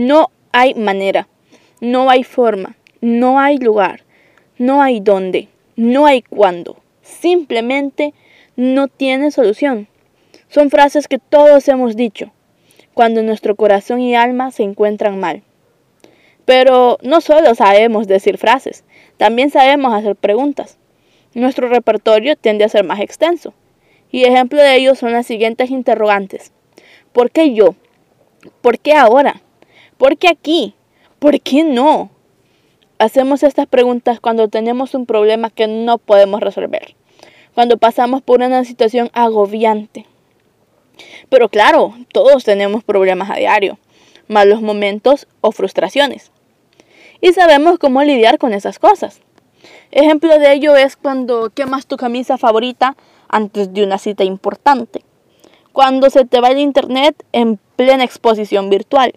No hay manera, no hay forma, no hay lugar, no hay dónde, no hay cuándo. Simplemente no tiene solución. Son frases que todos hemos dicho cuando nuestro corazón y alma se encuentran mal. Pero no solo sabemos decir frases, también sabemos hacer preguntas. Nuestro repertorio tiende a ser más extenso. Y ejemplo de ello son las siguientes interrogantes. ¿Por qué yo? ¿Por qué ahora? ¿Por qué aquí? ¿Por qué no? Hacemos estas preguntas cuando tenemos un problema que no podemos resolver, cuando pasamos por una situación agobiante. Pero claro, todos tenemos problemas a diario, malos momentos o frustraciones. Y sabemos cómo lidiar con esas cosas. Ejemplo de ello es cuando quemas tu camisa favorita antes de una cita importante, cuando se te va el internet en plena exposición virtual,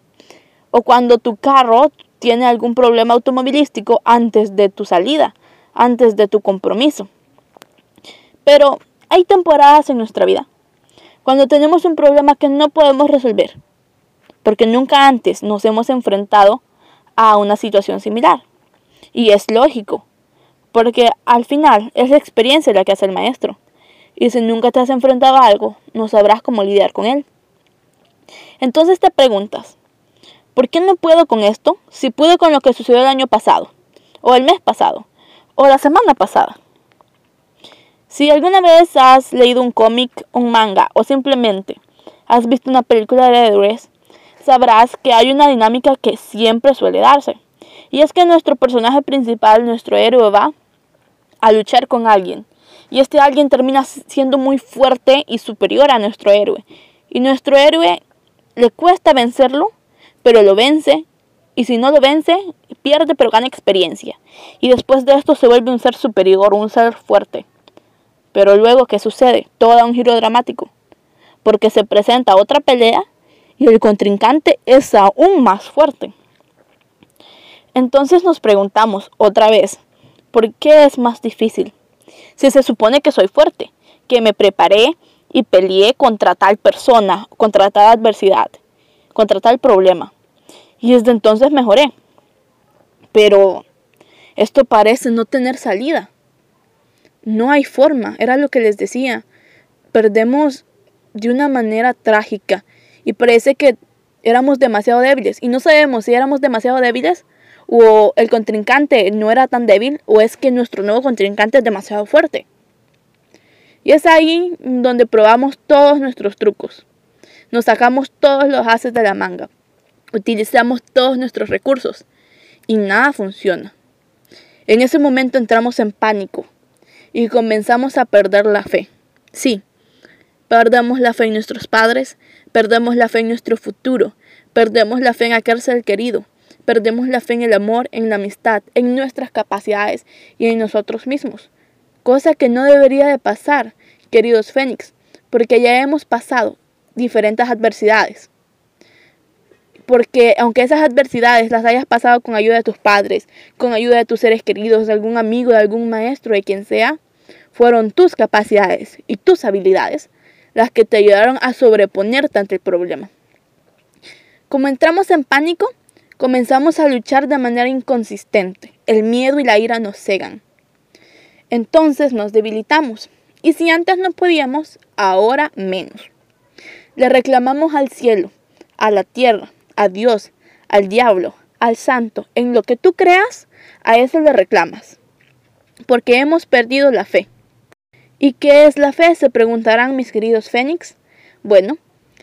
o cuando tu carro tiene algún problema automovilístico antes de tu salida, antes de tu compromiso. Pero hay temporadas en nuestra vida cuando tenemos un problema que no podemos resolver, porque nunca antes nos hemos enfrentado a una situación similar. Y es lógico, porque al final es la experiencia la que hace el maestro. Y si nunca te has enfrentado a algo, no sabrás cómo lidiar con él. Entonces te preguntas, ¿por qué no puedo con esto si pude con lo que sucedió el año pasado? O el mes pasado, o la semana pasada. Si alguna vez has leído un cómic, un manga, o simplemente has visto una película de héroes, sabrás que hay una dinámica que siempre suele darse. Y es que nuestro personaje principal, nuestro héroe, va a luchar con alguien. Y este alguien termina siendo muy fuerte y superior a nuestro héroe. Y nuestro héroe le cuesta vencerlo, pero lo vence. Y si no lo vence, pierde, pero gana experiencia. Y después de esto se vuelve un ser superior, un ser fuerte. Pero luego, ¿qué sucede? Todo da un giro dramático, porque se presenta otra pelea y el contrincante es aún más fuerte. Entonces nos preguntamos otra vez, ¿por qué es más difícil? Si se supone que soy fuerte, que me preparé y peleé contra tal persona, contra tal adversidad, contra tal problema, y desde entonces mejoré. Pero esto parece no tener salida. No hay forma, era lo que les decía. Perdemos de una manera trágica y parece que éramos demasiado débiles. Y no sabemos si éramos demasiado débiles o el contrincante no era tan débil, o es que nuestro nuevo contrincante es demasiado fuerte. Y es ahí donde probamos todos nuestros trucos. Nos sacamos todos los haces de la manga. Utilizamos todos nuestros recursos y nada funciona. En ese momento entramos en pánico. Y comenzamos a perder la fe. Sí, perdemos la fe en nuestros padres, perdemos la fe en nuestro futuro, perdemos la fe en aquel ser querido, perdemos la fe en el amor, en la amistad, en nuestras capacidades y en nosotros mismos. Cosa que no debería de pasar, queridos Fénix, porque ya hemos pasado diferentes adversidades. Porque aunque esas adversidades las hayas pasado con ayuda de tus padres, con ayuda de tus seres queridos, de algún amigo, de algún maestro, de quien sea, fueron tus capacidades y tus habilidades las que te ayudaron a sobreponerte ante el problema. Como entramos en pánico, comenzamos a luchar de manera inconsistente. El miedo y la ira nos cegan. Entonces nos debilitamos. Y si antes no podíamos, ahora menos. Le reclamamos al cielo, a la tierra, a Dios, al diablo, al santo, en lo que tú creas, a eso le reclamas, porque hemos perdido la fe. ¿Y qué es la fe?, se preguntarán mis queridos Fénix. Bueno,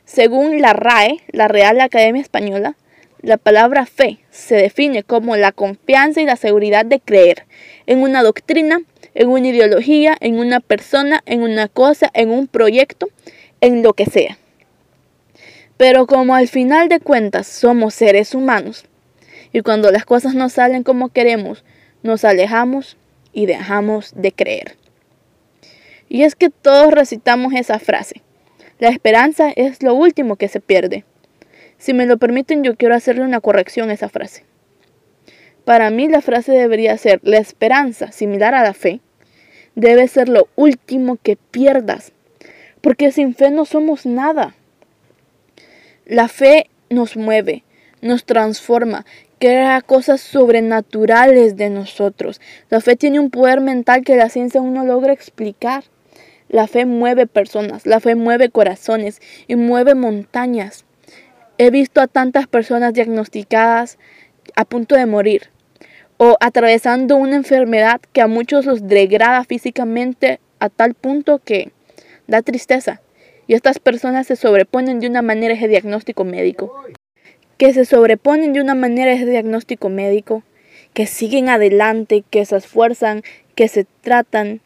según la RAE, la Real Academia Española, la palabra fe se define como la confianza y la seguridad de creer en una doctrina, en una ideología, en una persona, en una cosa, en un proyecto, en lo que sea. Pero como al final de cuentas somos seres humanos, y cuando las cosas no salen como queremos, nos alejamos y dejamos de creer. Y es que todos recitamos esa frase. La esperanza es lo último que se pierde. Si me lo permiten, yo quiero hacerle una corrección a esa frase. Para mí la frase debería ser: la esperanza, similar a la fe, debe ser lo último que pierdas, porque sin fe no somos nada. La fe nos mueve, nos transforma, crea cosas sobrenaturales de nosotros. La fe tiene un poder mental que la ciencia aún no logra explicar. La fe mueve personas, la fe mueve corazones y mueve montañas. He visto a tantas personas diagnosticadas a punto de morir o atravesando una enfermedad que a muchos los degrada físicamente a tal punto que da tristeza. Y estas personas se sobreponen de una manera a ese diagnóstico médico. Que siguen adelante, que se esfuerzan, que se tratan.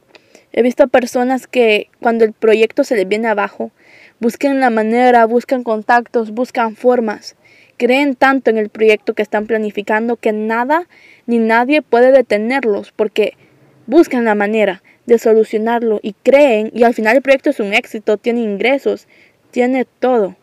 He visto a personas que cuando el proyecto se les viene abajo, buscan la manera, buscan contactos, buscan formas. Creen tanto en el proyecto que están planificando que nada ni nadie puede detenerlos porque buscan la manera de solucionarlo y creen, y al final el proyecto es un éxito, tiene ingresos, tiene todo.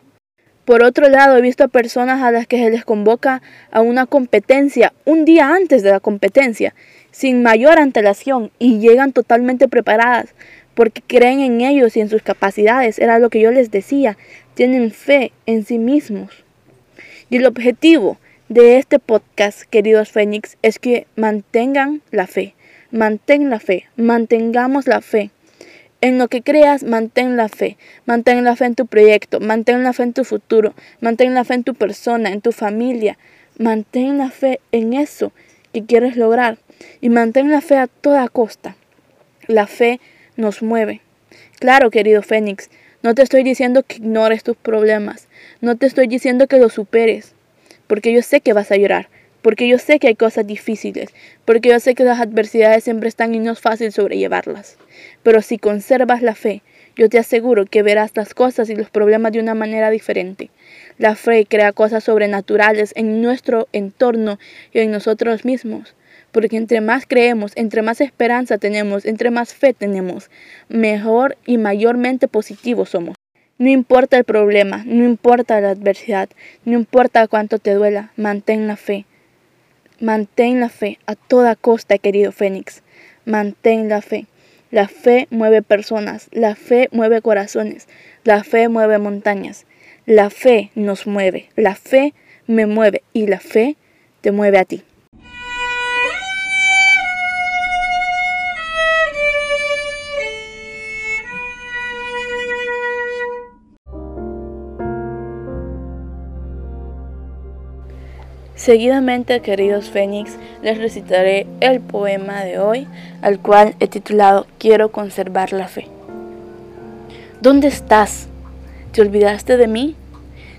Por otro lado, he visto a personas a las que se les convoca a una competencia un día antes de la competencia, sin mayor antelación, y llegan totalmente preparadas porque creen en ellos y en sus capacidades. Era lo que yo les decía, tienen fe en sí mismos. Y el objetivo de este podcast, queridos Fénix, es que mantengan la fe. Mantén la fe, mantengamos la fe. En lo que creas, mantén la fe en tu proyecto, mantén la fe en tu futuro, mantén la fe en tu persona, en tu familia, mantén la fe en eso que quieres lograr y mantén la fe a toda costa. La fe nos mueve. Claro, querido Fénix, no te estoy diciendo que ignores tus problemas, no te estoy diciendo que los superes, porque yo sé que vas a llorar. Porque yo sé que hay cosas difíciles, porque yo sé que las adversidades siempre están y no es fácil sobrellevarlas. Pero si conservas la fe, yo te aseguro que verás las cosas y los problemas de una manera diferente. La fe crea cosas sobrenaturales en nuestro entorno y en nosotros mismos. Porque entre más creemos, entre más esperanza tenemos, entre más fe tenemos, mejor y mayormente positivos somos. No importa el problema, no importa la adversidad, no importa cuánto te duela, mantén la fe. Mantén la fe a toda costa, querido Fénix. Mantén la fe. La fe mueve personas. La fe mueve corazones. La fe mueve montañas. La fe nos mueve. La fe me mueve. Y la fe te mueve a ti. Seguidamente, queridos Fénix, les recitaré el poema de hoy, al cual he titulado Quiero conservar la fe. ¿Dónde estás? ¿Te olvidaste de mí?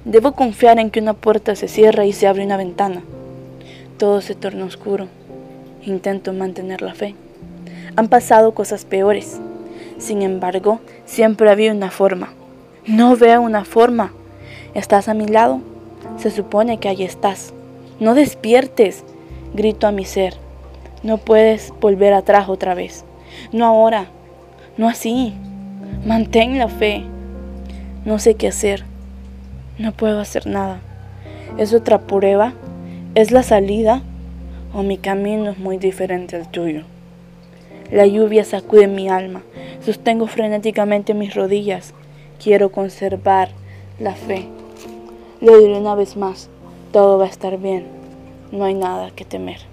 Debo confiar en que una puerta se cierra y se abre una ventana. Todo se torna oscuro. Intento mantener la fe. Han pasado cosas peores. Sin embargo, siempre había una forma. No veo una forma. ¿Estás a mi lado? Se supone que ahí estás. No despiertes, grito a mi ser. No puedes volver atrás otra vez. No ahora, no así. Mantén la fe. No sé qué hacer. No puedo hacer nada. ¿Es otra prueba? ¿Es la salida? ¿O mi camino es muy diferente al tuyo? La lluvia sacude mi alma. Sostengo frenéticamente mis rodillas. Quiero conservar la fe. Lo diré una vez más. Todo va a estar bien. No hay nada que temer.